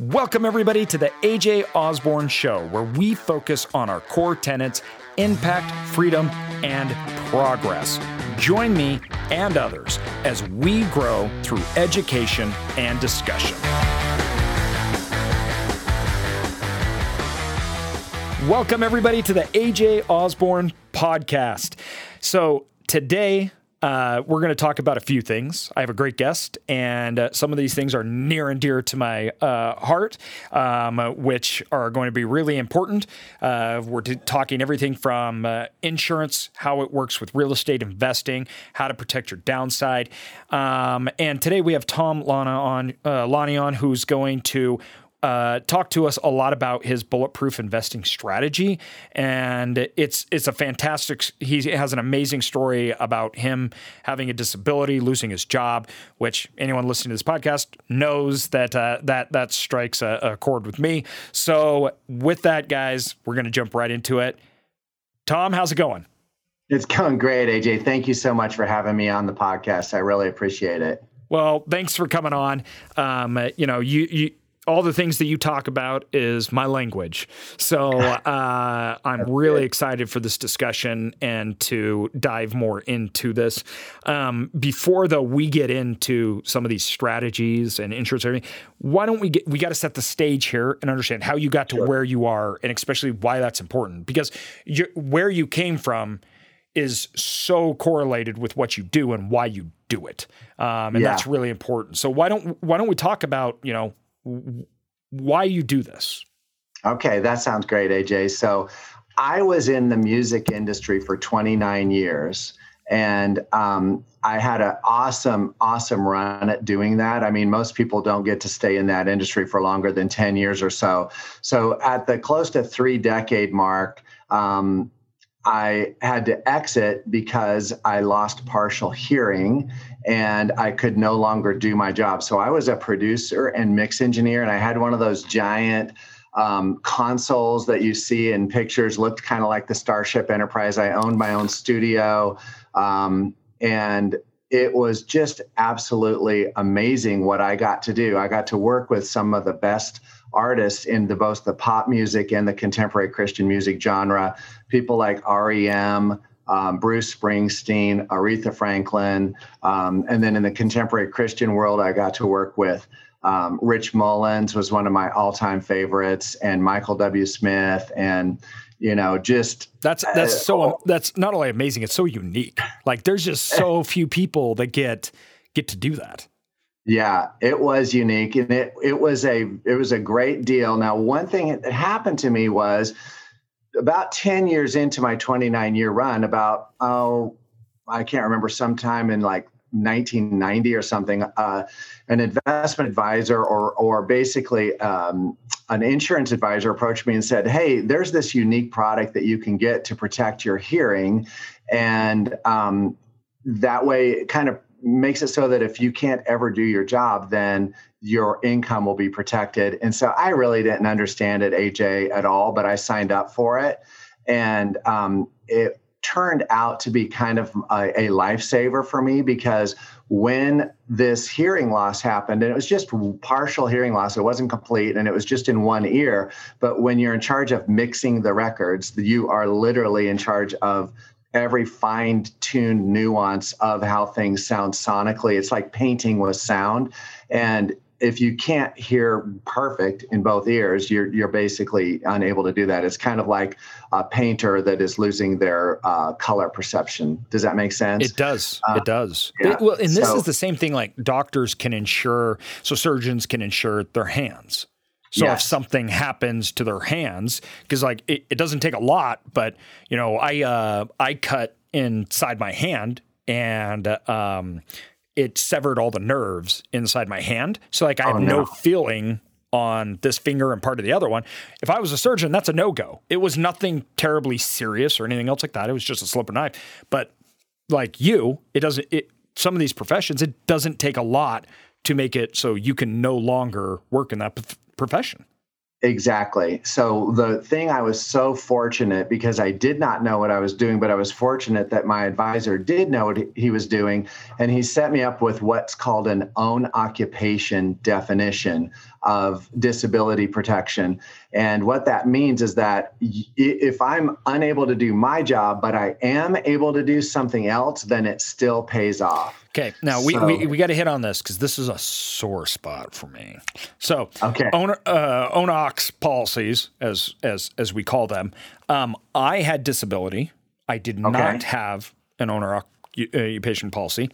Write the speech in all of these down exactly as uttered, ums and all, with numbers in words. Welcome, everybody, to the A J Osborne Show, where we focus on our core tenets: impact, freedom, and progress. Join me and others as we grow through education and discussion. Welcome, everybody, to the A J Osborne Podcast. So today, Uh, we're going to talk about a few things. I have a great guest, and uh, some of these things are near and dear to my uh, heart, um, which are going to be really important. Uh, we're t- talking everything from uh, insurance, how it works with real estate investing, how to protect your downside. Um, and today we have Tom Lonnie on, uh, Lonnie on, who's going to Uh, talked to us a lot about his bulletproof investing strategy, and it's it's a fantastic. He has an amazing story about him having a disability, losing his job, which anyone listening to this podcast knows that uh, that that strikes a, a chord with me. So, with that, guys, we're going to jump right into it. Tom, how's it going? It's going great, A J. Thank you so much for having me on the podcast. I really appreciate it. Well, thanks for coming on. Um, you know, you you. All the things that you talk about is my language. So uh, I'm really excited for this discussion and to dive more into this. Um, before, though, we get into some of these strategies and insurance and everything, why don't we get, we got to set the stage here and understand how you got to sure. where you are, and especially why that's important, because you, where you came from is so correlated with what you do and why you do it. Um, and yeah. that's really important. So why don't, why don't we talk about, you know, why you do this? Okay, that sounds great, A J. So I was in the music industry for twenty-nine years, and um, I had an awesome, awesome run at doing that. I mean, most people don't get to stay in that industry for longer than ten years or so. So at the close to three decade mark, um, I had to exit because I lost partial hearing and I could no longer do my job. So I was a producer and mix engineer, and I had one of those giant um, consoles that you see in pictures, looked kind of like the Starship Enterprise. I owned my own studio, um, and it was just absolutely amazing what I got to do. I got to work with some of the best artists in the, both the pop music and the contemporary Christian music genre, people like R E M, um, Bruce Springsteen, Aretha Franklin. Um, and then in the contemporary Christian world, I got to work with um, Rich Mullins was one of my all-time favorites, and Michael W. Smith, and you know, just that's that's uh, so oh. that's not only amazing, it's so unique. Like, there's just so few people that get get to do that. Yeah, it was unique, and it it was a it was a great deal. Now, one thing that happened to me was about ten years into my twenty-nine year run, about oh, I can't remember, sometime in like nineteen ninety or something, uh, an investment advisor or or basically um, an insurance advisor approached me and said, "Hey, there's this unique product that you can get to protect your hearing, and um, that way, it kind of makes it so that if you can't ever do your job, then your income will be protected." And so I really didn't understand it, A J, at all, but I signed up for it. And um, it turned out to be kind of a, a lifesaver for me, because when this hearing loss happened, and it was just partial hearing loss, it wasn't complete, and it was just in one ear. But when you're in charge of mixing the records, you are literally in charge of every fine-tuned nuance of how things sound sonically. It's like painting with sound. And if you can't hear perfect in both ears, you're you're basically unable to do that. It's kind of like a painter that is losing their uh, color perception. Does that make sense? It does. Uh, it does. Yeah. It, well, and this so, is the same thing. Like, doctors can insure, so surgeons can insure their hands. So yes. if something happens to their hands, because like it, it doesn't take a lot, but you know, I uh, I cut inside my hand, and um, it severed all the nerves inside my hand. So like I have oh, no. no feeling on this finger and part of the other one. If I was a surgeon, that's a no-go. It was nothing terribly serious or anything else like that. It was just a slip of knife. But like you, it doesn't. It, some of these professions, it doesn't take a lot to make it so you can no longer work in that Prof- profession. Exactly. So the thing, I was so fortunate because I did not know what I was doing, but I was fortunate that my advisor did know what he was doing. And he set me up with what's called an own occupation definition of disability protection. And what that means is that if I'm unable to do my job, but I am able to do something else, then it still pays off. Okay. Now we, so, we, we got to hit on this because this is a sore spot for me. So okay. owner, uh, O N O X policies, as, as, as we call them, um, I had disability. I did okay. not have an owner occupation policy.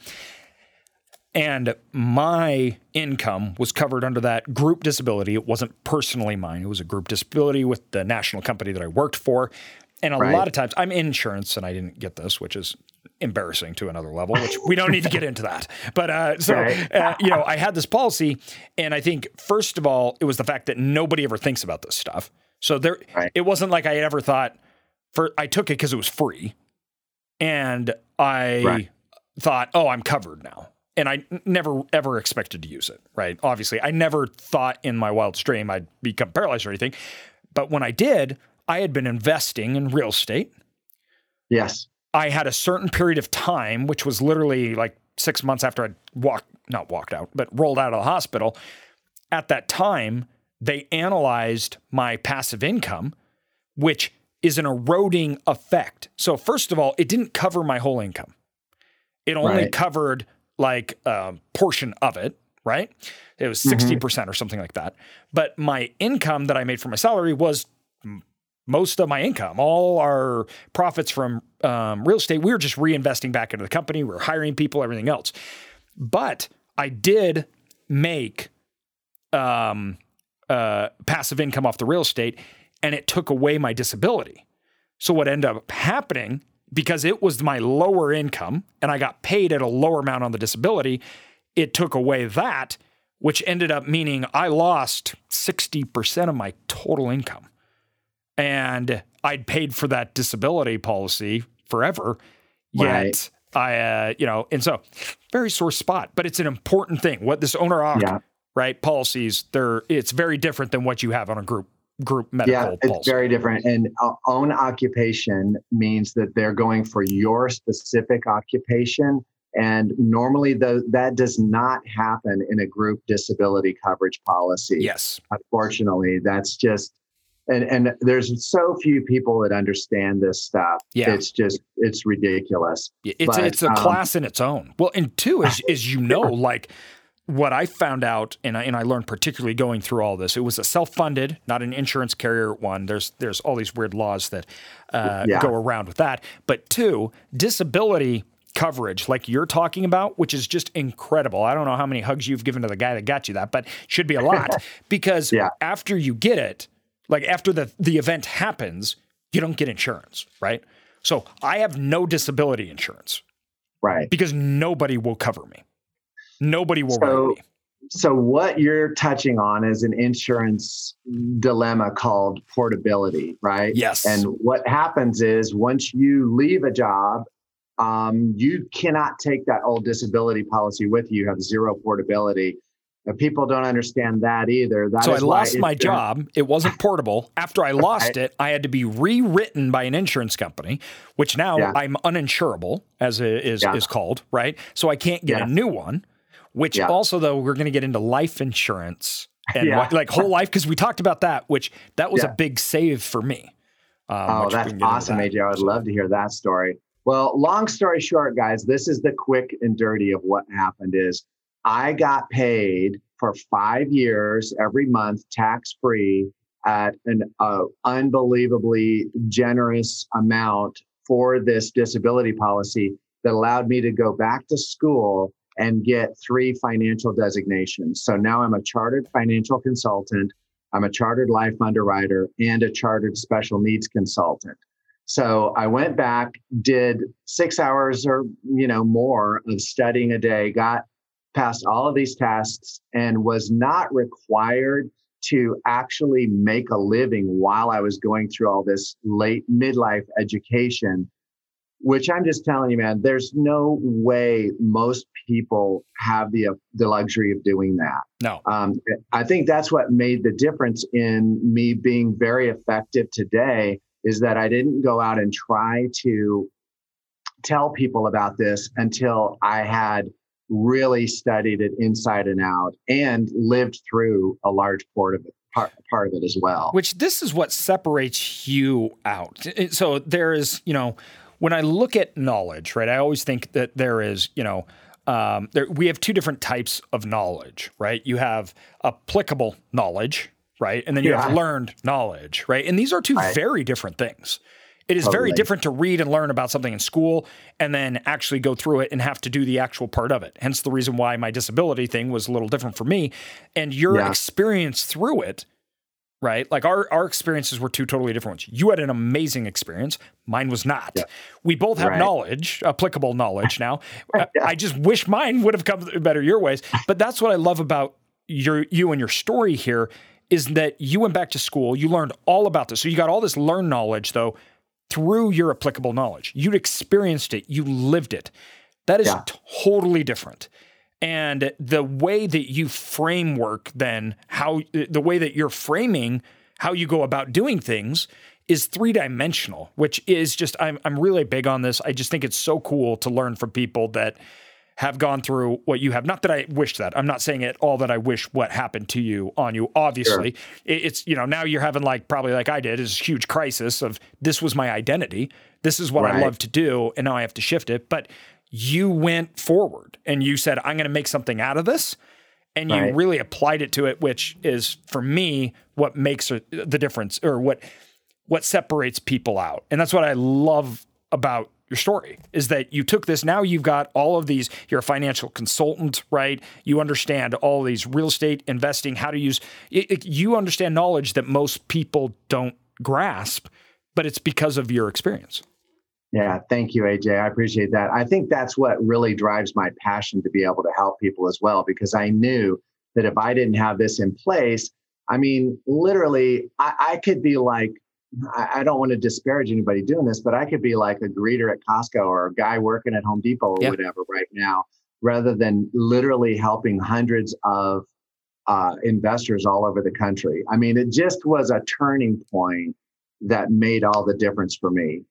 And my income was covered under that group disability. It wasn't personally mine. It was a group disability with the national company that I worked for. And a right. lot of times I'm insurance and I didn't get this, which is embarrassing to another level, which we don't need to get into that. But uh, so, right. uh, you know, I had this policy. And I think, first of all, it was the fact that nobody ever thinks about this stuff. So there, right. it wasn't like I ever thought for, I took it because it was free. And I right. thought, oh, I'm covered now. And I never, ever expected to use it, right? Obviously, I never thought in my wildest dream I'd become paralyzed or anything. But when I did, I had been investing in real estate. Yes. I had a certain period of time, which was literally like six months after I'd walked, not walked out, but rolled out of the hospital. At that time, they analyzed my passive income, which is an eroding effect. So first of all, it didn't cover my whole income. It only right. covered... like a um, portion of it, right? It was sixty percent mm-hmm. or something like that. But my income that I made from my salary was m- most of my income. All our profits from um, real estate, we were just reinvesting back into the company. We were hiring people, everything else. But I did make um, uh, passive income off the real estate, and it took away my disability. So what ended up happening, because it was my lower income and I got paid at a lower amount on the disability, it took away that, which ended up meaning I lost sixty percent of my total income. And I'd paid for that disability policy forever, yet right. I, uh, you know, and so very sore spot, but it's an important thing. What this owner op, yeah. right, policies, they're, it's very different than what you have on a group. Group medical policy. Yeah, it's policy. Very different. And uh, own occupation means that they're going for your specific occupation. And normally the, that does not happen in a group disability coverage policy. Yes. Unfortunately, that's just, and, and there's so few people that understand this stuff. Yeah. It's just, it's ridiculous. Yeah, it's, but, it's a um, class in its own. Well, and two, is, is you know, like, what I found out, and I, and I learned particularly going through all this, it was a self-funded, not an insurance carrier one. There's there's all these weird laws that uh, yeah. go around with that. But two, disability coverage like you're talking about, which is just incredible. I don't know how many hugs you've given to the guy that got you that, but should be a lot. Because yeah. after you get it, like after the, the event happens, you don't get insurance, right? So I have no disability insurance. Right. Because nobody will cover me. Nobody will so, me. So what you're touching on is an insurance dilemma called portability, right? Yes. And what happens is once you leave a job, um, you cannot take that old disability policy with you. You have zero portability. And people don't understand that either. That so is I lost my job. It wasn't portable. After I lost right. it, I had to be rewritten by an insurance company, which now yeah. I'm uninsurable, as it is, yeah. is called, right? So I can't get yeah. a new one. Which yeah. also, though, we're going to get into life insurance and yeah. like whole life, because we talked about that, which that was yeah. a big save for me. Um, oh, that's awesome, that. A J. I would love to hear that story. Well, long story short, guys, this is the quick and dirty of what happened is I got paid for five years every month, tax-free, at an uh, unbelievably generous amount for this disability policy that allowed me to go back to school and get three financial designations. So now I'm a chartered financial consultant, I'm a chartered life underwriter, and a chartered special needs consultant. So I went back, did six hours or you know more of studying a day, got passed all of these tests, and was not required to actually make a living while I was going through all this late midlife education. Which I'm just telling you, man, there's no way most people have the uh, the luxury of doing that. No. Um, I think that's what made the difference in me being very effective today is that I didn't go out and try to tell people about this until I had really studied it inside and out and lived through a large part of it. part of it as well. Which this is what separates you out. So there is, you know, when I look at knowledge, right, I always think that there is, you know, um, there, we have two different types of knowledge, right? You have applicable knowledge, right? And then you yeah. have learned knowledge, right? And these are two right. very different things. It is totally. Very different to read and learn about something in school and then actually go through it and have to do the actual part of it. Hence the reason why my disability thing was a little different for me. And your yeah. experience through it, right? Like our, our experiences were two totally different ones. You had an amazing experience. Mine was not. Yeah. We both have right. knowledge, applicable knowledge now. yeah. I just wish mine would have come better your ways. But that's what I love about your you and your story here is that you went back to school. You learned all about this. So you got all this learned knowledge, though, through your applicable knowledge. You'd experienced it. You lived it. That is yeah. totally different. And the way that you framework then, how the way that you're framing how you go about doing things is three-dimensional, which is just, I'm I'm really big on this. I just think it's so cool to learn from people that have gone through what you have. Not that I wish that. I'm not saying at all that I wish what happened to you on you, obviously. Sure. It's, you know, now you're having like, probably like I did, is a huge crisis of this was my identity. This is what right. I love to do. And now I have to shift it. But you went forward and you said, I'm going to make something out of this. And right. you really applied it to it, which is for me, what makes the difference or what, what separates people out. And that's what I love about your story is that you took this, now you've got all of these, you're a financial consultant, right? You understand all these real estate investing, how to use, it, it, you understand knowledge that most people don't grasp, but it's because of your experience. Yeah. Thank you, A J. I appreciate that. I think that's what really drives my passion to be able to help people as well, because I knew that if I didn't have this in place, I mean, literally I, I could be like, I don't want to disparage anybody doing this, but I could be like a greeter at Costco or a guy working at Home Depot or yeah. whatever right now, rather than literally helping hundreds of uh, investors all over the country. I mean, it just was a turning point that made all the difference for me.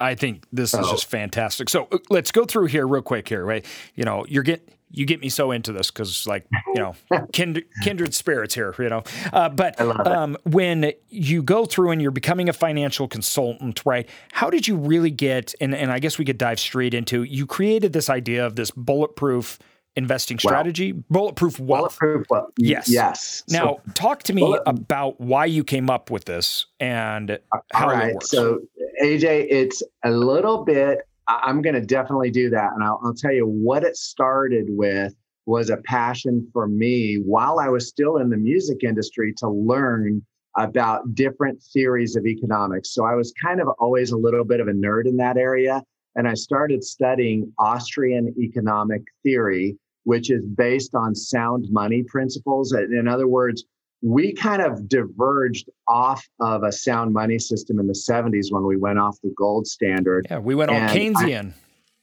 I think this so. is just fantastic. So let's go through here real quick here, right? You know, you're getting... You get me so into this because, like, you know, kind, kindred spirits here, you know. Uh, but um, when you go through and you're becoming a financial consultant, right, how did you really get, and, and I guess we could dive straight into, you created this idea of this bulletproof investing strategy, wow. bulletproof wealth. Bulletproof wealth. Yes. Yes. Now, so, talk to me bullet- about why you came up with this and how all right. it works. So, A J, it's a little bit. I'm going to definitely do that. And I'll, I'll tell you what it started with was a passion for me while I was still in the music industry to learn about different theories of economics. So I was kind of always a little bit of a nerd in that area. And I started studying Austrian economic theory, which is based on sound money principles. In other words, we kind of diverged off of a sound money system in the seventies when we went off the gold standard. Yeah, we went all Keynesian. I,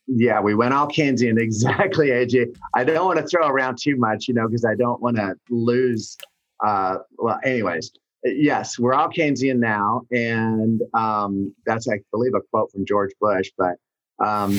yeah, we went all Keynesian. Exactly, A J. I don't want to throw around too much, you know, because I don't want to lose. Uh, well, anyways, yes, we're all Keynesian now. And um, that's, I believe, a quote from George Bush. But um,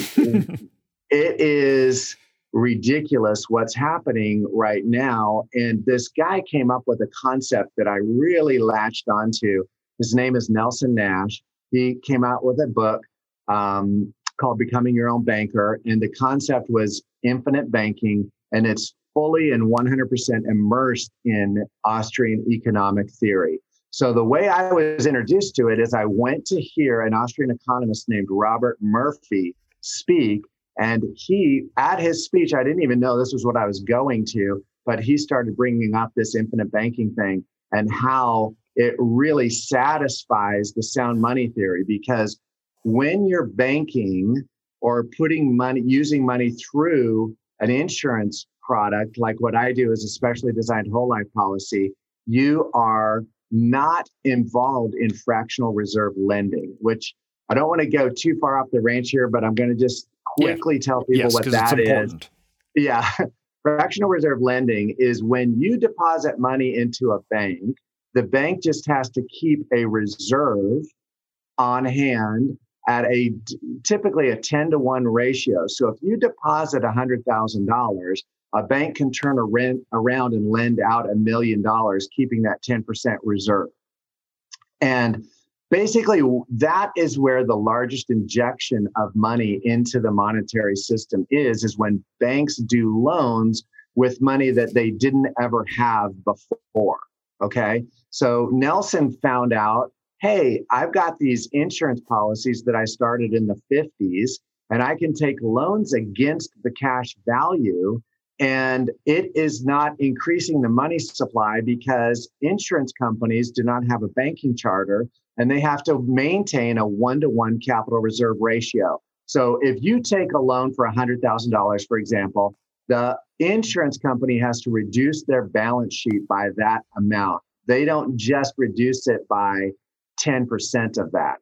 it is... ridiculous what's happening right now. And this guy came up with a concept that I really latched onto. His name is Nelson Nash. He came out with a book um, called Becoming Your Own Banker. And the concept was infinite banking. And it's fully and one hundred percent immersed in Austrian economic theory. So the way I was introduced to it is I went to hear an Austrian economist named Robert Murphy speak. And he, at his speech, I didn't even know this was what I was going to, but he started bringing up this infinite banking thing and how it really satisfies the sound money theory. Because when you're banking or putting money, using money through an insurance product, like what I do is a specially designed whole life policy, you are not involved in fractional reserve lending, which I don't want to go too far off the range here, but I'm going to just quickly yeah. tell people yes, what that is. Yeah. Fractional reserve lending is when you deposit money into a bank, the bank just has to keep a reserve on hand at a typically a ten to one ratio. So if you deposit one hundred thousand dollars, a bank can turn a rent around and lend out a million dollars, keeping that ten percent reserve. And basically, that is where the largest injection of money into the monetary system is, is when banks do loans with money that they didn't ever have before. Okay. So Nelson found out, hey, I've got these insurance policies that I started in the fifties, and I can take loans against the cash value, and it is not increasing the money supply because insurance companies do not have a banking charter, and they have to maintain a one-to-one capital reserve ratio. So if you take a loan for one hundred thousand dollars, for example, the insurance company has to reduce their balance sheet by that amount. They don't just reduce it by ten percent of that.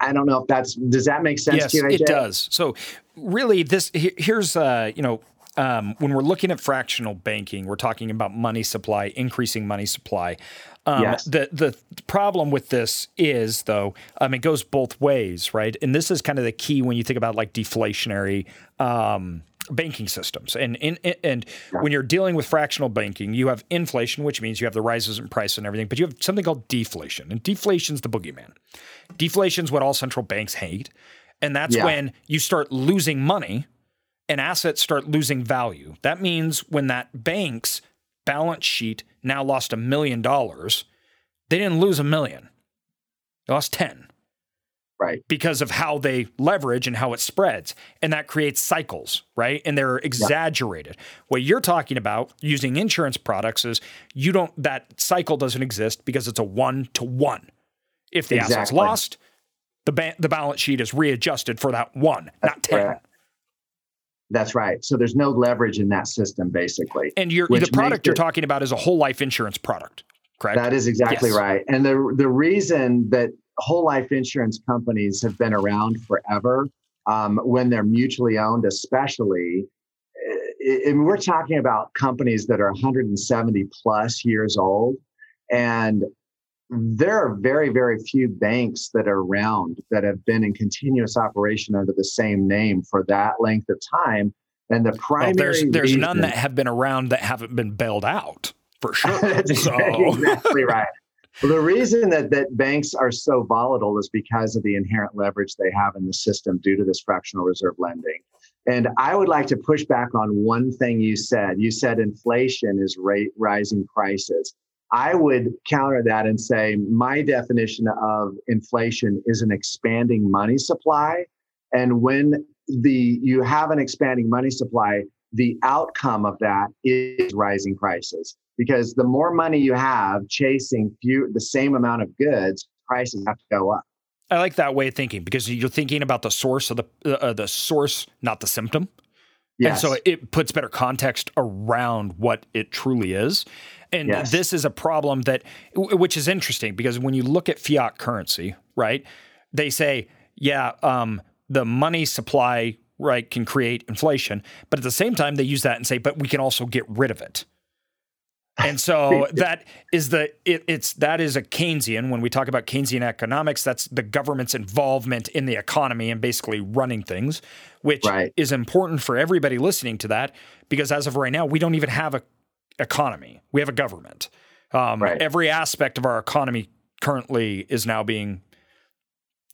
I don't know if that's, does that make sense yes, to you, A J? Yes, it does. So really this, here's, uh, you know, um, when we're looking at fractional banking, we're talking about money supply, increasing money supply. Um, yes. The the problem with this is, though, um, it goes both ways, right? And this is kind of the key when you think about like deflationary um banking systems. And and, and yeah. when you're dealing with fractional banking, you have inflation, which means you have the rises in price and everything, but you have something called deflation. And deflation's the boogeyman. Deflation's what all central banks hate. And that's yeah. when you start losing money and assets start losing value. That means when that bank's balance sheet now lost a million dollars, they didn't lose a million. They lost ten. Right. Because of how they leverage and how it spreads. And that creates cycles, right? And they're exaggerated. Yeah. What you're talking about using insurance products is you don't, that cycle doesn't exist because it's a one to one. If the exactly. asset's lost, the ba- the balance sheet is readjusted for that one, That's not ten. Correct. That's right. So there's no leverage in that system, basically. And you're, the product you're it, talking about is a whole life insurance product, correct? That is exactly yes. right. And the the reason that whole life insurance companies have been around forever, um, when they're mutually owned, especially. And we're talking about companies that are one hundred seventy plus years old. And there are very, very few banks that are around that have been in continuous operation under the same name for that length of time. And the primary well, there's, there's reason, none that have been around that haven't been bailed out, for sure. That's so. Exactly right. The reason that, that banks are so volatile is because of the inherent leverage they have in the system due to this fractional reserve lending. And I would like to push back on one thing you said. You said inflation is rate rising prices. I would counter that and say my definition of inflation is an expanding money supply. And when the you have an expanding money supply, the outcome of that is rising prices. Because the more money you have chasing few, the same amount of goods, prices have to go up. I like that way of thinking because you're thinking about the source of the uh, the source, not the symptom. Yes. And so it puts better context around what it truly is. And yes. this is a problem that, which is interesting because when you look at fiat currency, right, they say, yeah, um, the money supply, right, can create inflation. But at the same time, they use that and say, but we can also get rid of it. And so that is the it, it's that is a Keynesian. When we talk about Keynesian economics, that's the government's involvement in the economy and basically running things, which right. is important for everybody listening to that, because as of right now, we don't even have an economy. We have a government. Um, right. Every aspect of our economy currently is now being,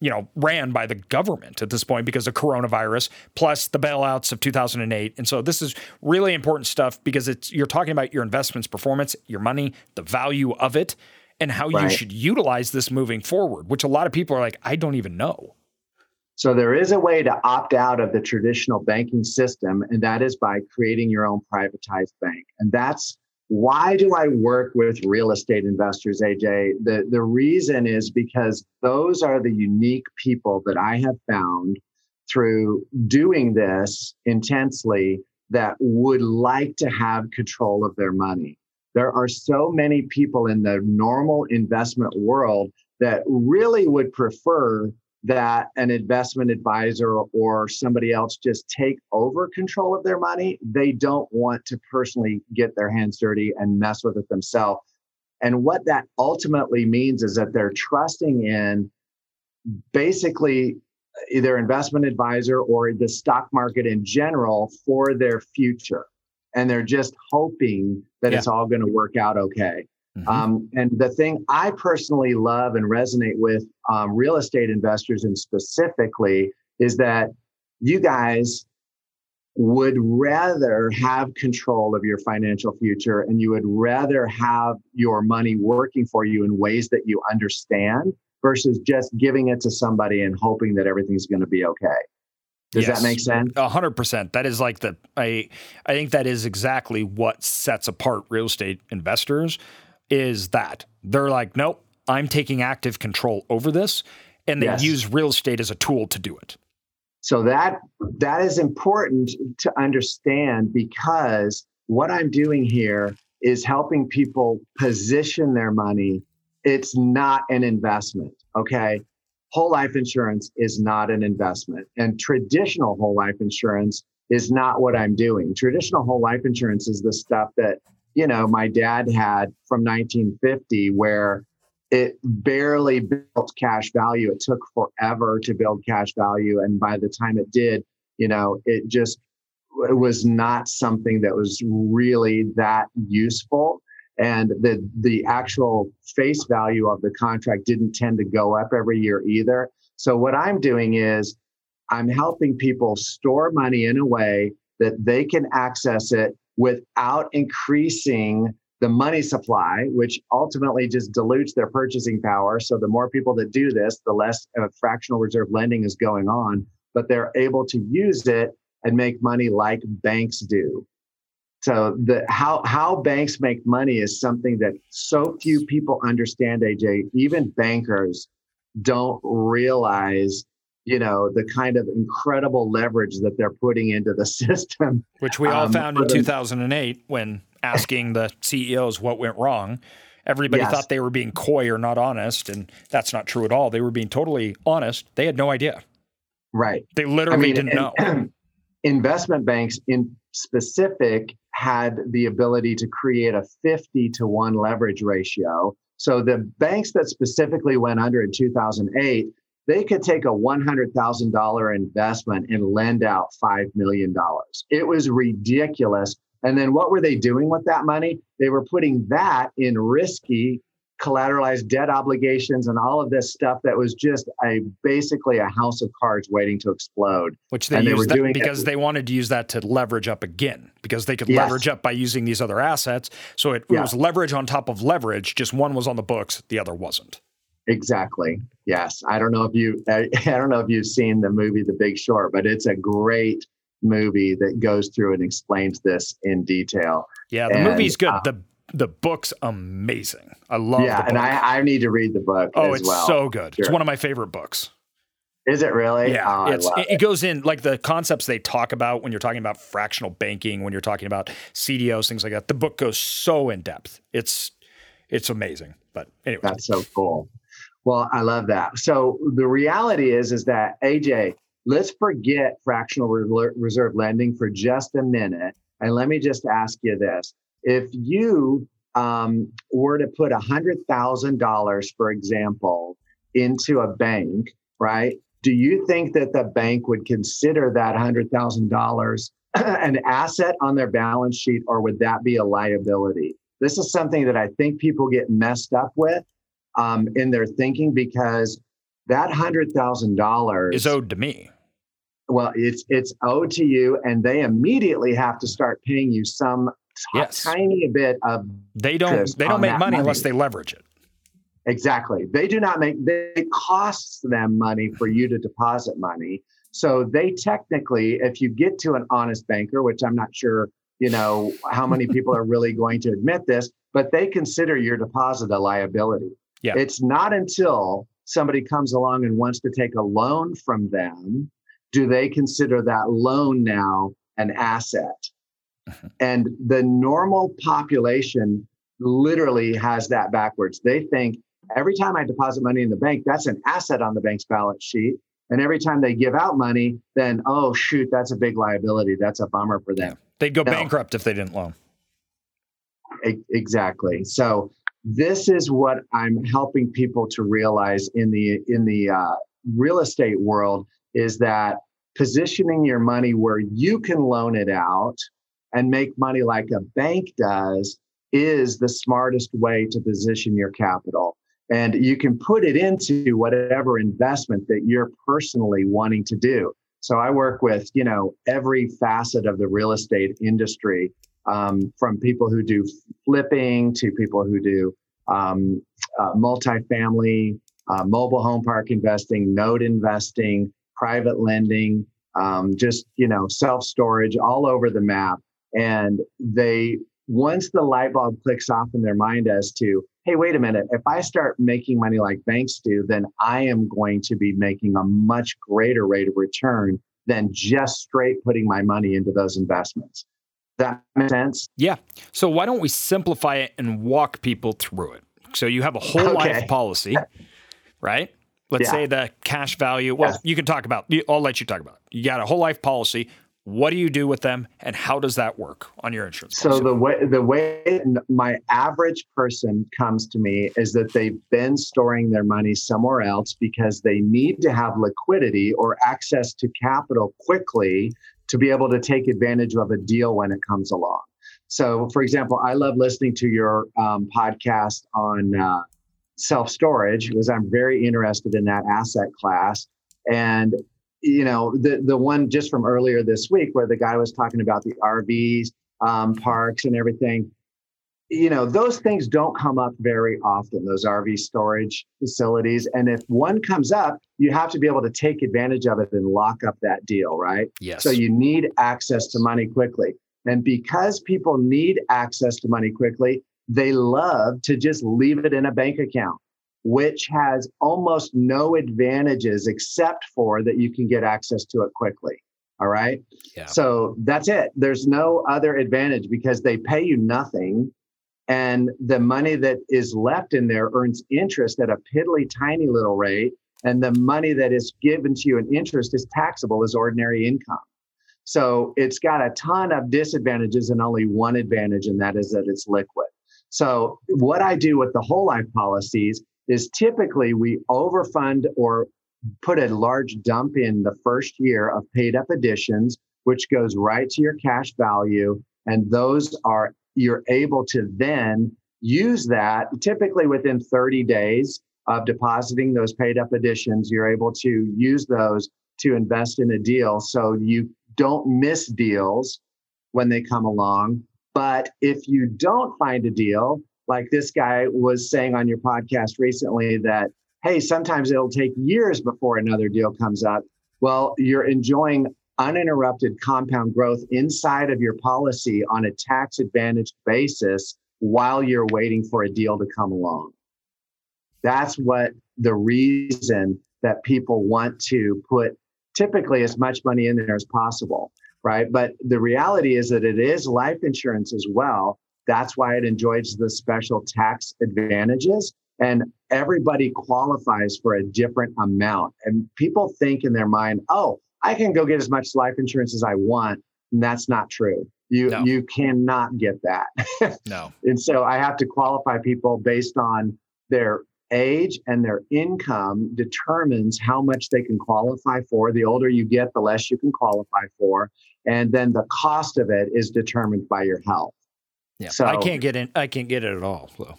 you know, ran by the government at this point because of coronavirus, plus the bailouts of two thousand eight. And so this is really important stuff because it's you're talking about your investments performance, your money, the value of it, and how right. you should utilize this moving forward, which a lot of people are like, I don't even know. So there is a way to opt out of the traditional banking system, and that is by creating your own privatized bank. And that's why do I work with real estate investors, A J? The, the reason is because those are the unique people that I have found through doing this intensely that would like to have control of their money. There are so many people in the normal investment world that really would prefer that an investment advisor or somebody else just take over control of their money. They don't want to personally get their hands dirty and mess with it themselves. And what that ultimately means is that they're trusting in basically their investment advisor or the stock market in general for their future. And they're just hoping that yeah. it's all going to work out okay. Mm-hmm. Um, and the thing I personally love and resonate with um, real estate investors and specifically is that you guys would rather have control of your financial future, and you would rather have your money working for you in ways that you understand versus just giving it to somebody and hoping that everything's going to be okay. Does yes. that make sense? A hundred percent. That is like the, I, I think that is exactly what sets apart real estate investors is that they're like, nope, I'm taking active control over this, and they yes. use real estate as a tool to do it. So that that is important to understand, because what I'm doing here is helping people position their money. It's not an investment, okay? Whole life insurance is not an investment. And traditional whole life insurance is not what I'm doing. Traditional whole life insurance is the stuff that, you know, my dad had from nineteen fifty where it barely built cash value. It took forever to build cash value. And by the time it did, you know, it just it was not something that was really that useful. And the the actual face value of the contract didn't tend to go up every year either. So what I'm doing is I'm helping people store money in a way that they can access it without increasing the money supply, which ultimately just dilutes their purchasing power. So the more people that do this, the less uh, fractional reserve lending is going on, but they're able to use it and make money like banks do. So the how how banks make money is something that so few people understand, A J. Even bankers don't realize, you know, the kind of incredible leverage that they're putting into the system. Which we all um, found in two thousand eight when asking the C E Os what went wrong. Everybody yes. thought they were being coy or not honest, and that's not true at all. They were being totally honest. They had no idea. Right. They literally I mean, didn't and, know. Investment banks in specific had the ability to create a fifty to one leverage ratio. So the banks that specifically went under in two thousand eight, they could take a one hundred thousand dollars investment and lend out five million dollars. It was ridiculous. And then what were they doing with that money? They were putting that in risky collateralized debt obligations and all of this stuff that was just a basically a house of cards waiting to explode. Which they, and used they were that doing because it. They wanted to use that to leverage up again, because they could yes. leverage up by using these other assets. So it, yeah. it was leverage on top of leverage. Just one was on the books, the other wasn't. Exactly. Yes. I don't know if you, I, I don't know if you've seen the movie, The Big Short, but it's a great movie that goes through and explains this in detail. Yeah. The and, movie's good. Uh, the The book's amazing. I love it. Yeah, the book. and I, I need to read the book. Oh, as it's well. so good. Sure. It's one of my favorite books. Is it really? Yeah. Oh, it's, it, it goes in like the concepts they talk about when you're talking about fractional banking, when you're talking about C D Os, things like that. The book goes so in depth. It's it's amazing. But anyway. That's so cool. Well, I love that. So the reality is, is that, A J, let's forget fractional reserve lending for just a minute. And let me just ask you this. If you um, were to put one hundred thousand dollars, for example, into a bank, right? Do you think that the bank would consider that one hundred thousand dollars an asset on their balance sheet, or would that be a liability? This is something that I think people get messed up with um, in their thinking, because that one hundred thousand dollars is owed to me. Well, it's it's owed to you, and they immediately have to start paying you some T- yes. tiny bit of they don't they don't make money, money unless they leverage it. Exactly. They do not make they, it costs them money for you to deposit money. So they technically, if you get to an honest banker, which I'm not sure, you know, how many people are really going to admit this, but they consider your deposit a liability. Yeah. It's not until somebody comes along and wants to take a loan from them do they consider that loan now an asset. And the normal population literally has that backwards. They think every time I deposit money in the bank, that's an asset on the bank's balance sheet. And every time they give out money, then, oh, shoot, that's a big liability. That's a bummer for them. Yeah. They'd go no. bankrupt if they didn't loan. E- exactly. So this is what I'm helping people to realize in the in the uh, real estate world, is that positioning your money where you can loan it out and make money like a bank does is the smartest way to position your capital. And you can put it into whatever investment that you're personally wanting to do. So I work with, you know, every facet of the real estate industry, um, from people who do flipping to people who do um, uh, multifamily, uh, mobile home park investing, note investing, private lending, um, just, you know, self-storage all over the map. And they, once the light bulb clicks off in their mind as to, hey, wait a minute, if I start making money like banks do, then I am going to be making a much greater rate of return than just straight putting my money into those investments. That makes sense? Yeah. So why don't we simplify it and walk people through it? So you have a whole okay. life policy, right? Let's yeah. say the cash value. Well, yeah. you can talk about, I'll let you talk about it. You got a whole life policy. What do you do with them, and how does that work on your insurance policy? So the way the way my average person comes to me is that they've been storing their money somewhere else because they need to have liquidity or access to capital quickly to be able to take advantage of a deal when it comes along. So, for example, I love listening to your um, podcast on uh, self-storage because I'm very interested in that asset class. And you know, the the one just from earlier this week where the guy was talking about the R Vs, um, parks and everything, you know, those things don't come up very often, those R V storage facilities. And if one comes up, you have to be able to take advantage of it and lock up that deal, right? Yes. So you need access to money quickly. And because people need access to money quickly, they love to just leave it in a bank account, which has almost no advantages except for that you can get access to it quickly. All right. Yeah. So that's it. There's no other advantage because they pay you nothing. And the money that is left in there earns interest at a piddly tiny little rate. And the money that is given to you in interest is taxable as ordinary income. So it's got a ton of disadvantages and only one advantage, and that is that it's liquid. So what I do with the whole life policies is typically we overfund or put a large dump in the first year of paid up additions, which goes right to your cash value. And those are, you're able to then use that typically within thirty days of depositing those paid up additions. You're able to use those to invest in a deal. So you don't miss deals when they come along. But if you don't find a deal, like this guy was saying on your podcast recently that, hey, sometimes it'll take years before another deal comes up. Well, you're enjoying uninterrupted compound growth inside of your policy on a tax advantaged basis while you're waiting for a deal to come along. That's what the reason that people want to put typically as much money in there as possible, right? But the reality is that it is life insurance as well. That's why it enjoys the special tax advantages, and everybody qualifies for a different amount. And people think in their mind, oh, I can go get as much life insurance as I want. And that's not true. You no. you cannot get that. No. And so I have to qualify people based on their age, and their income determines how much they can qualify for. The older you get, the less you can qualify for. And then the cost of it is determined by your health. Yeah, so, I can't get in. I can't get it at all. So,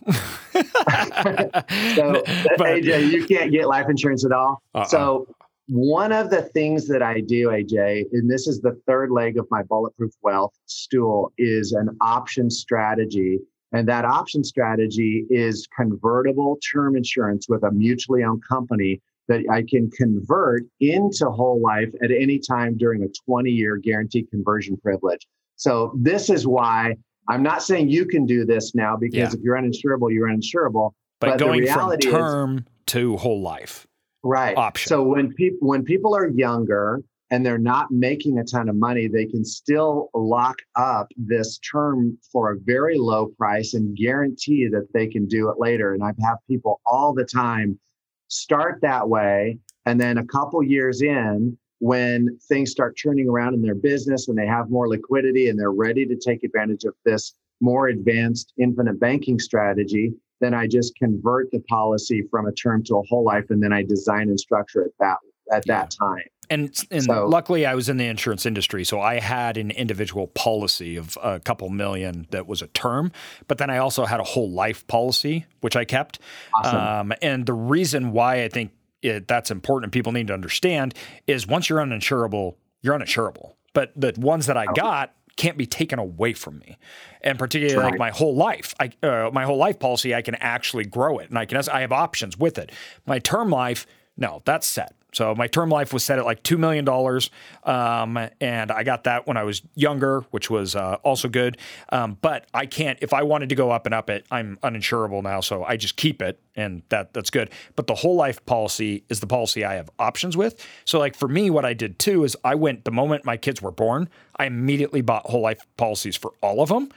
so but, A J, you can't get life insurance at all. Uh-uh. So one of the things that I do, A J, and this is the third leg of my Bulletproof Wealth stool, is an option strategy. And that option strategy is convertible term insurance with a mutually owned company that I can convert into whole life at any time during a twenty-year guaranteed conversion privilege. So this is why I'm not saying you can do this now, because yeah. if you're uninsurable, you're uninsurable. But, but going the reality from term is, to whole life, right? Option. So when people when people are younger and they're not making a ton of money, they can still lock up this term for a very low price and guarantee that they can do it later. And I have people all the time start that way, and then a couple years in, when things start turning around in their business and they have more liquidity and they're ready to take advantage of this more advanced infinite banking strategy, then I just convert the policy from a term to a whole life. And then I design and structure it that at yeah. that time. And, and so, luckily, I was in the insurance industry, so I had an individual policy of a couple million that was a term. But then I also had a whole life policy, which I kept. Awesome. Um, and the reason why I think it, that's important and people need to understand is once you're uninsurable, you're uninsurable. But the ones that I got can't be taken away from me. And particularly right. like my whole life, I, uh, my whole life policy, I can actually grow it. And I can I have options with it. My term life, no, that's set. So my term life was set at like two million dollars, um, and I got that when I was younger, which was uh, also good. Um, but I can't – if I wanted to go up and up it, I'm uninsurable now, so I just keep it, and that that's good. But the whole life policy is the policy I have options with. So like for me, what I did too is I went – the moment my kids were born, I immediately bought whole life policies for all of them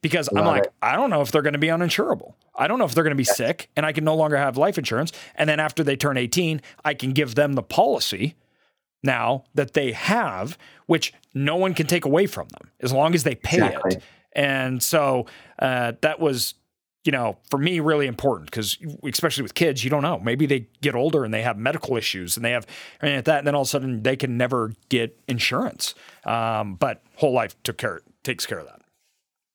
because Love I'm like, it. I don't know if they're going to be uninsurable. I don't know if they're going to be sick and I can no longer have life insurance. And then after they turn eighteen, I can give them the policy now that they have, which no one can take away from them as long as they pay exactly. it. And so uh, that was, you know, for me, really important because especially with kids, you don't know, maybe they get older and they have medical issues and they have I mean, that. And then all of a sudden they can never get insurance. Um, but whole life took care, takes care of that.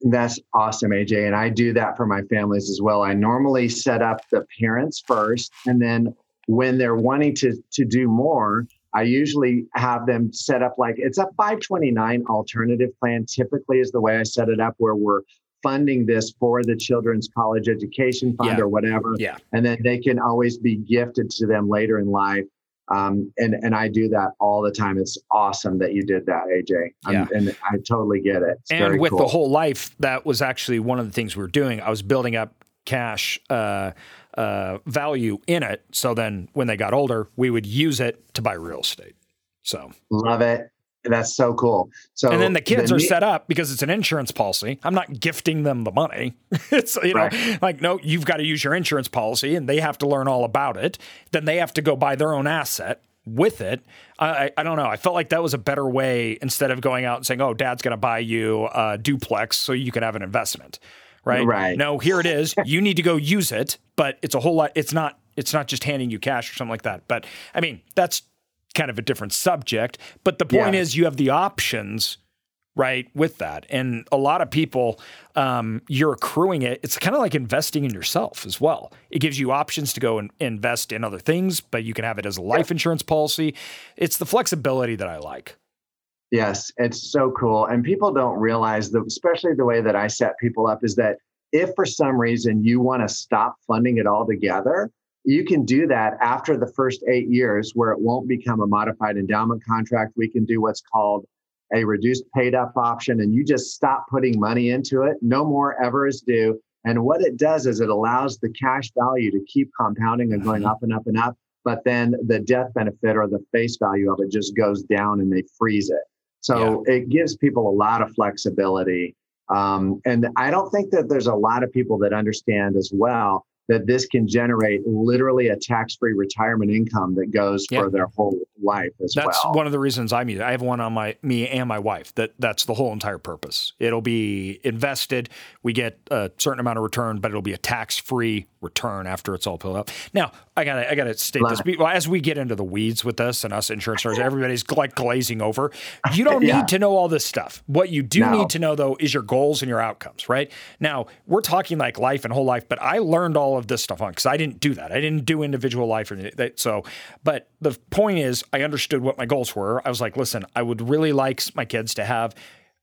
That's awesome, A J. And I do that for my families as well. I normally set up the parents first. And then when they're wanting to, to do more, I usually have them set up like it's a five twenty-nine alternative plan typically is the way I set it up where we're funding this for the children's college education fund yeah. or whatever. Yeah. And then they can always be gifted to them later in life. Um, and, and I do that all the time. It's awesome that you did that, A J. Yeah. And I totally get it. It's and with cool. the whole life, that was actually one of the things we were doing. I was building up cash uh, uh, value in it. So then when they got older, we would use it to buy real estate. So love it. That's so cool. So and then the kids then are set up because it's an insurance policy. I'm not gifting them the money. It's you know, right. like, no, you've got to use your insurance policy and they have to learn all about it. Then they have to go buy their own asset with it. I, I don't know. I felt like that was a better way instead of going out and saying, oh, dad's going to buy you a duplex so you can have an investment. Right. Right. No, here it is. You need to go use it, but it's a whole lot. It's not, it's not just handing you cash or something like that. But I mean, that's kind of a different subject. But the point yeah. is you have the options, right, with that. And a lot of people, um, you're accruing it. It's kind of like investing in yourself as well. It gives you options to go and invest in other things, but you can have it as a life yeah. insurance policy. It's the flexibility that I like. Yes, it's so cool. And people don't realize, that, especially the way that I set people up, is that if for some reason you want to stop funding it altogether, you can do that after the first eight years where it won't become a modified endowment contract. We can do what's called a reduced paid up option and you just stop putting money into it. No more ever is due. And what it does is it allows the cash value to keep compounding and going up and up and up. But then the death benefit or the face value of it just goes down and they freeze it. So yeah. it gives people a lot of flexibility. Um, and I don't think that there's a lot of people that understand as well that this can generate literally a tax-free retirement income that goes yeah. for their whole life as that's well. That's one of the reasons I'm using it. I have one on my me and my wife. That That's the whole entire purpose. It'll be invested. We get a certain amount of return, but it'll be a tax-free return after it's all pulled up. Now, I gotta I gotta state Love this. Well, as we get into the weeds with this and us insurance stores, everybody's like glazing over. You don't yeah. need to know all this stuff. What you do no. need to know, though, is your goals and your outcomes, right? Now, we're talking like life and whole life, but I learned all of this stuff on because I didn't do that. I didn't do individual life or anything. So, but the point is, I understood what my goals were. I was like, listen, I would really like my kids to have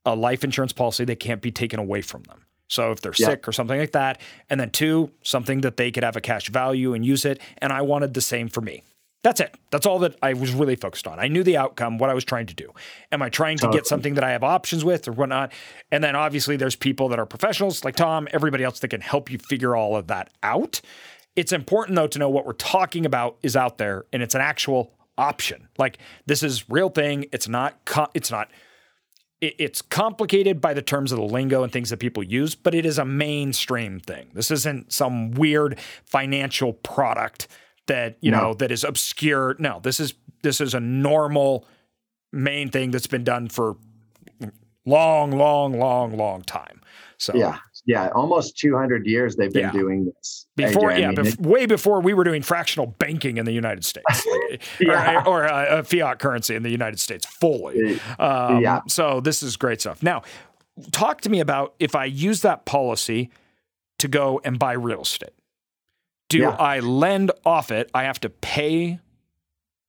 a life insurance policy that can't be taken away from them. So if they're yeah. sick or something like that, and then two, something that they could have a cash value and use it. And I wanted the same for me. That's it. That's all that I was really focused on. I knew the outcome, what I was trying to do. Am I trying to get something that I have options with or whatnot? And then obviously there's people that are professionals like Tom, everybody else that can help you figure all of that out. It's important though to know what we're talking about is out there and it's an actual option. Like this is real thing. It's not, co- it's not, it, it's complicated by the terms of the lingo and things that people use, but it is a mainstream thing. This isn't some weird financial product that, you know, no. that is obscure. No, this is, this is a normal main thing that's been done for long, long, long, long time. So yeah, Yeah, almost two hundred years they've been yeah. doing this. Before, A J, yeah, I mean, bef- it, way before we were doing fractional banking in the United States, like, yeah. or, or uh, fiat currency in the United States fully. Um, yeah. So this is great stuff. Now, talk to me about if I use that policy to go and buy real estate. Do yeah. I lend off it? I have to pay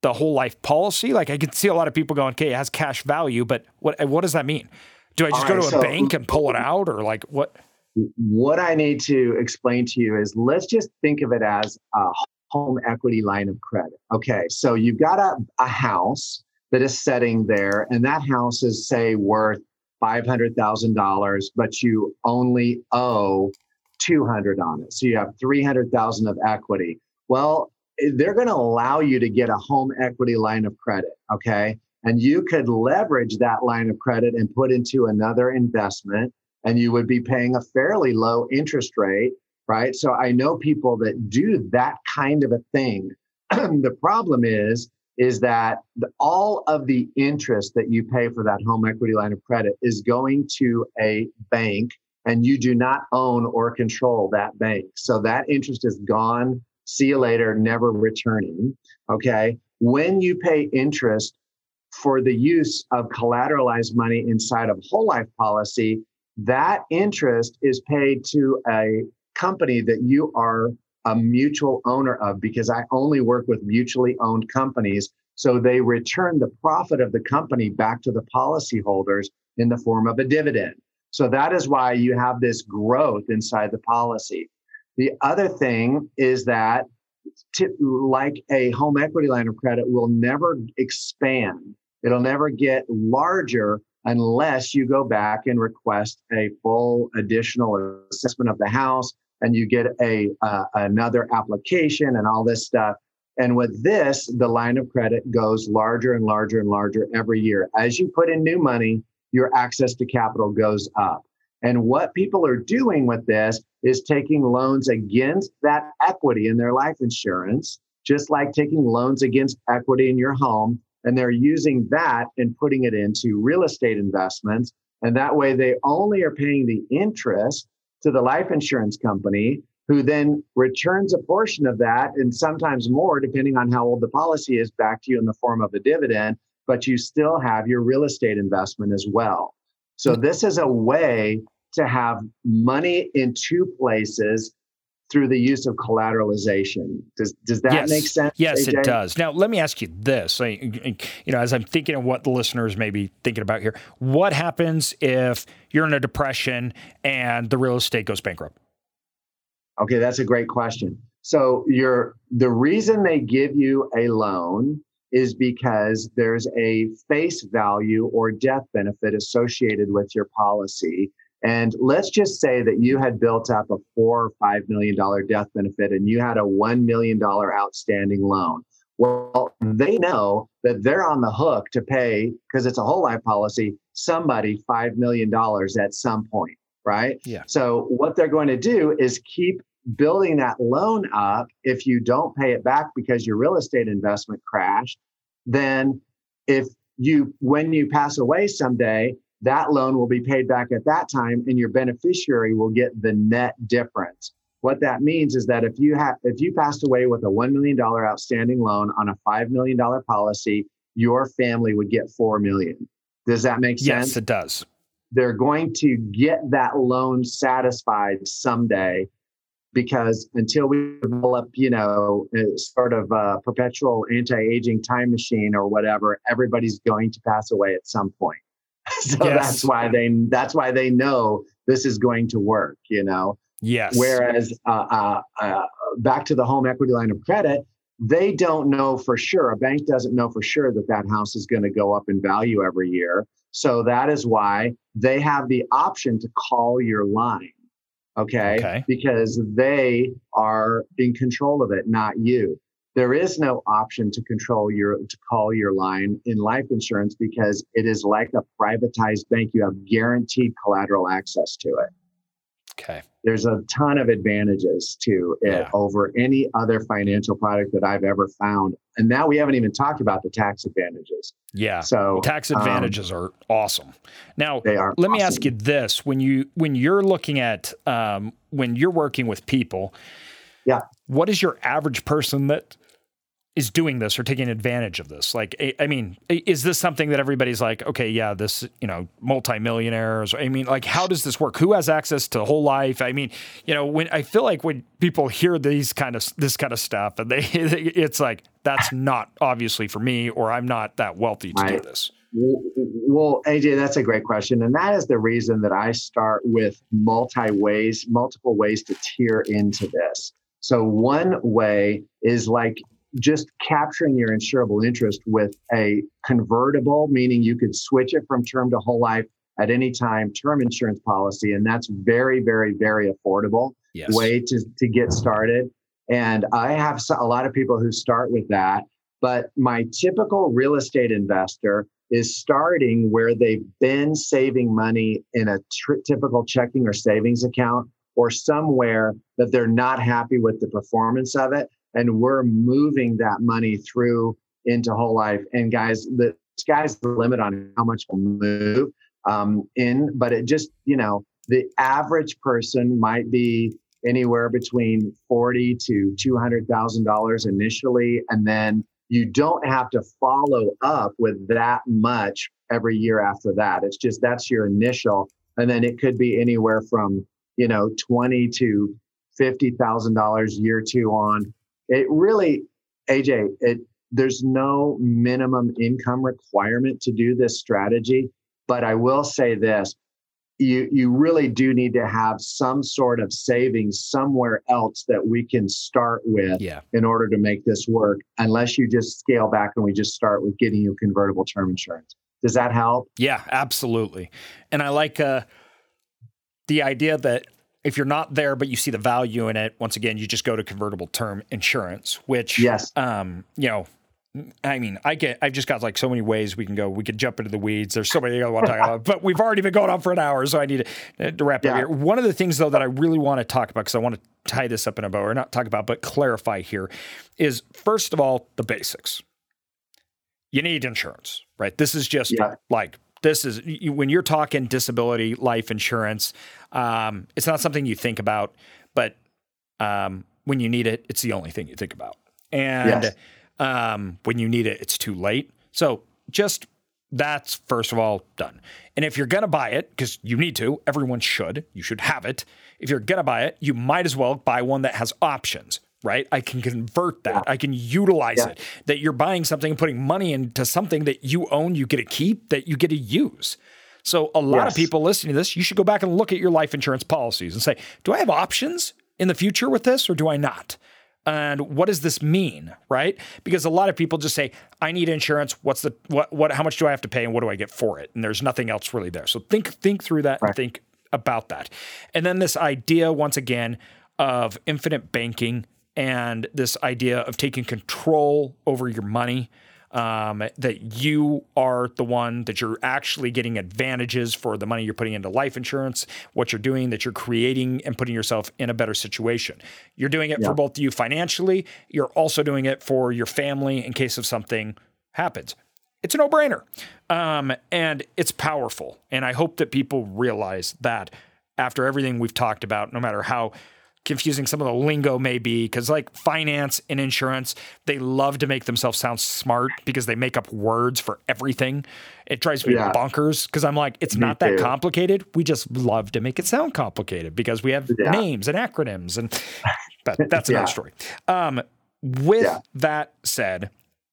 the whole life policy? Like I can see a lot of people going, okay, it has cash value, but what what does that mean? Do I just All go right, to a so, bank and pull it out or like what? What I need to explain to you is let's just think of it as a home equity line of credit. Okay, so you've got a, a house that is sitting there and that house is, say, worth five hundred thousand dollars, but you only owe two hundred thousand dollars on it. So you have three hundred thousand dollars of equity. Well, they're going to allow you to get a home equity line of credit, okay? And you could leverage that line of credit and put into another investment, and you would be paying a fairly low interest rate, right? So I know people that do that kind of a thing. The problem is, is that the, all of the interest that you pay for that home equity line of credit is going to a bank, and you do not own or control that bank. So that interest is gone. See you later, never returning. Okay. When you pay interest for the use of collateralized money inside of whole life policy, that interest is paid to a company that you are a mutual owner of, because I only work with mutually owned companies. So they return the profit of the company back to the policyholders in the form of a dividend. So that is why you have this growth inside the policy. The other thing is that, to, like a home equity line of credit, will never expand. It'll never get larger unless you go back and request a full additional assessment of the house and you get a uh, another application and all this stuff. And with this, the line of credit goes larger and larger and larger every year. As you put in new money, your access to capital goes up. And what people are doing with this is taking loans against that equity in their life insurance, just like taking loans against equity in your home. And they're using that and putting it into real estate investments. And that way they only are paying the interest to the life insurance company, who then returns a portion of that and sometimes more, depending on how old the policy is, back to you in the form of a dividend. But you still have your real estate investment as well. So this is a way to have money in two places through the use of collateralization. Does does that yes. make sense? Yes, A J? It does. Now, let me ask you this. I, you know, as I'm thinking of what the listeners may be thinking about here, what happens if you're in a depression and the real estate goes bankrupt? Okay, that's a great question. So you're, the reason they give you a loan is because there's a face value or death benefit associated with your policy. And let's just say that you had built up a four or five million dollars death benefit and you had a one million dollars outstanding loan. Well, they know that they're on the hook to pay, because it's a whole life policy, somebody five million dollars at some point, right? Yeah. So what they're going to do is keep building that loan up. If you don't pay it back because your real estate investment crashed, then if you, when you pass away someday, that loan will be paid back at that time and your beneficiary will get the net difference. What that means is that if you have, if you passed away with a one million dollars outstanding loan on a five million dollars policy, your family would get four million dollars. Does that make sense? Yes, it does. They're going to get that loan satisfied someday, because until we develop, you know, sort of a perpetual anti-aging time machine or whatever, everybody's going to pass away at some point. So yes. that's why they that's why they know this is going to work, you know. Yes. Whereas uh, uh, uh, back to the home equity line of credit, they don't know for sure. A bank doesn't know for sure that that house is going to go up in value every year. So that is why they have the option to call your line. Okay? okay, because they are in control of it, not you. There is no option to control your, to call your line in life insurance, because it is like a privatized bank. You have guaranteed collateral access to it. Okay. There's a ton of advantages to it yeah. over any other financial product that I've ever found. And now we haven't even talked about the tax advantages. Yeah. So tax advantages um, are awesome. Now, they are let awesome. me ask you this. When you, when you're looking at, um, when you're working with people, yeah. what is your average person that is doing this or taking advantage of this? Like, I, I mean, is this something that everybody's like, okay, yeah, this, you know, multimillionaires. I mean, like, how does this work? Who has access to whole life? I mean, you know, when I feel like when people hear these kind of, this kind of stuff, and they, it's like, that's not obviously for me, or I'm not that wealthy to right. do this. Well, A J, that's a great question. And that is the reason that I start with multi ways, multiple ways to tier into this. So one way is like, just capturing your insurable interest with a convertible, meaning you could switch it from term to whole life at any time, term insurance policy. And that's very, very, very affordable yes. way to, to get started. And I have a lot of people who start with that. But my typical real estate investor is starting where they've been saving money in a tr- typical checking or savings account or somewhere that they're not happy with the performance of it. And we're moving that money through into whole life. And guys, the sky's the limit on how much we'll move um, in. But it just, you know, the average person might be anywhere between forty thousand dollars to two hundred thousand dollars initially. And then you don't have to follow up with that much every year after that. It's just, that's your initial. And then it could be anywhere from, you know, twenty thousand to fifty thousand dollars year two on. It really, A J, it, there's no minimum income requirement to do this strategy. But I will say this, you, you really do need to have some sort of savings somewhere else that we can start with yeah. in order to make this work, unless you just scale back and we just start with getting you convertible term insurance. Does that help? Yeah, absolutely. And I like uh, the idea that if you're not there, but you see the value in it, once again, you just go to convertible term insurance, which, yes. um, you know, I mean, I get, I've just got like so many ways we can go. We could jump into the weeds. There's so many I want to talk about, but we've already been going on for an hour. So I need to, to wrap yeah. up here. One of the things though, that I really want to talk about, cause I want to tie this up in a bow or not talk about, but clarify here is first of all, the basics. You need insurance, right? This is just yeah. like, This is when you're talking disability life insurance. Um, it's not something you think about, but um, when you need it, it's the only thing you think about. And yes. um, when you need it, it's too late. So just that's first of all done. And if you're going to buy it, because you need to, everyone should, you should have it. If you're going to buy it, you might as well buy one that has options. Right? I can convert that. Yeah. I can utilize yeah. it. That you're buying something and putting money into something that you own, you get to keep, that you get to use. So a lot yes. of people listening to this, you should go back and look at your life insurance policies and say, do I have options in the future with this or do I not? And what does this mean? Right? Because a lot of people just say, I need insurance. What's the, what, what, how much do I have to pay and what do I get for it? And there's nothing else really there. So think, think through that right. and think about that. And then this idea, once again, of infinite banking and this idea of taking control over your money, um, that you are the one, that you're actually getting advantages for the money you're putting into life insurance, what you're doing, that you're creating and putting yourself in a better situation. You're doing it yeah. for both you financially. You're also doing it for your family in case of something happens. It's a no-brainer. Um, and it's powerful. And I hope that people realize that after everything we've talked about, no matter how confusing some of the lingo may be, because like finance and insurance, they love to make themselves sound smart because they make up words for everything. It drives me yeah. bonkers because I'm like, it's me not that too. complicated. We just love to make it sound complicated because we have yeah. names and acronyms. And but that's another yeah. story. Um, with yeah. that said,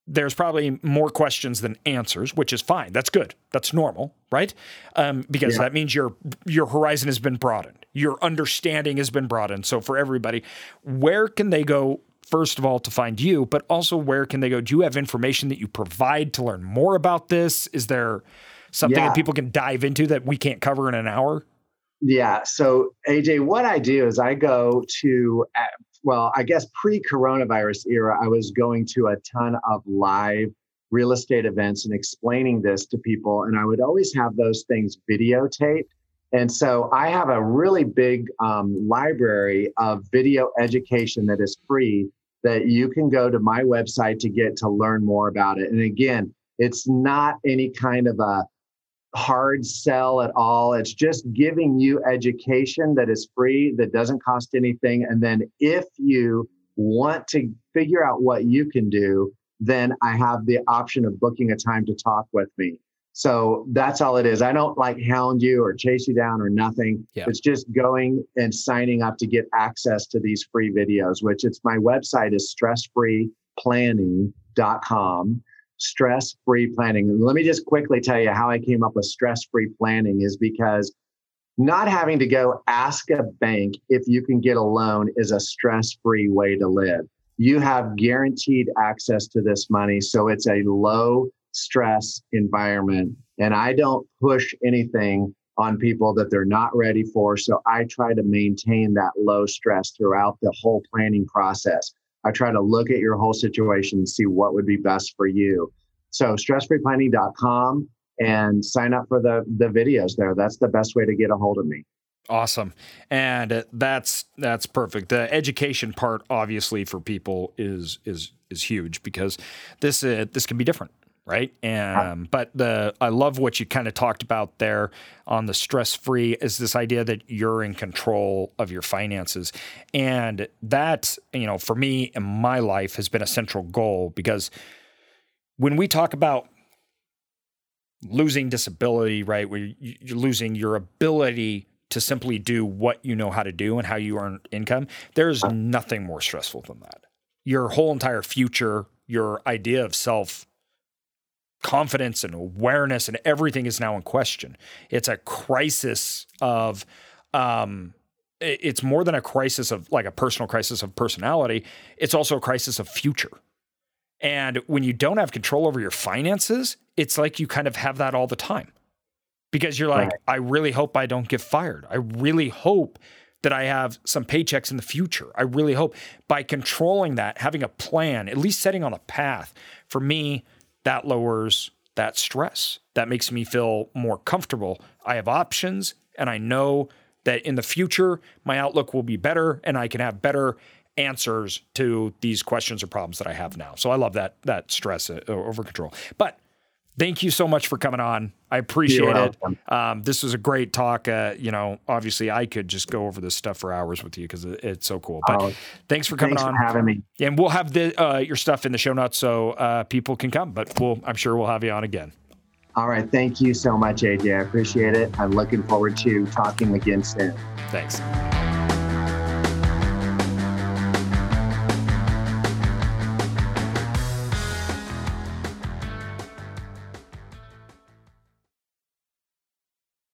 there's probably more questions than answers, which is fine. That's good. That's normal, right? Um, because yeah. that means your your horizon has been broadened. Your understanding has been broadened. So for everybody, where can they go, first of all, to find you, but also where can they go? Do you have information that you provide to learn more about this? Is there something yeah. that people can dive into that we can't cover in an hour? Yeah. So A J, what I do is I go to... Uh, Well, I guess pre-coronavirus era, I was going to a ton of live real estate events and explaining this to people. And I would always have those things videotaped And so I have a really big um, library of video education that is free that you can go to my website to get to learn more about it. And again, it's not any kind of a hard sell at all. It's just giving you education that is free, that doesn't cost anything. And then if you want to figure out what you can do, then I have the option of booking a time to talk with me. So that's all it is. I don't like hound you or chase you down or nothing. Yeah. It's just going and signing up to get access to these free videos, which it's my website is stress free planning dot com. Stress-free planning. Let me just quickly tell you how I came up with stress-free planning is because not having to go ask a bank if you can get a loan is a stress-free way to live. You have guaranteed access to this money. So it's a low stress environment. And I don't push anything on people that they're not ready for. So I try to maintain that low stress throughout the whole planning process. I try to look at your whole situation and see what would be best for you. So stress free planning dot com and sign up for the, the videos there. That's the best way to get a hold of me. Awesome. And that's that's perfect. The education part, obviously, for people is is is huge because this uh, this can be different. Right. Um, but the I love what you kind of talked about there on the stress free is this idea that you're in control of your finances. And that, you know, for me in my life has been a central goal because when we talk about losing disability, right, where you're losing your ability to simply do what you know how to do and how you earn income, there's nothing more stressful than that. Your whole entire future, your idea of self confidence and awareness and everything is now in question. It's a crisis of, um, it's more than a crisis of like a personal crisis of personality. It's also a crisis of future. And when you don't have control over your finances, it's like you kind of have that all the time because you're like, right. I really hope I don't get fired. I really hope that I have some paychecks in the future. I really hope by controlling that, having a plan, at least setting on a path for me, that lowers that stress. That makes me feel more comfortable. I have options, and I know that in the future, my outlook will be better, and I can have better answers to these questions or problems that I have now. So I love that that stress over control. But thank you so much for coming on. I appreciate it. Um, this was a great talk. Uh, you know, obviously, I could just go over this stuff for hours with you because it's so cool. But oh, thanks for coming thanks on. Thanks for having me. And we'll have the, uh, your stuff in the show notes so uh, people can come. But we'll, I'm sure we'll have you on again. All right. Thank you so much, A J. I appreciate it. I'm looking forward to talking again soon. Thanks.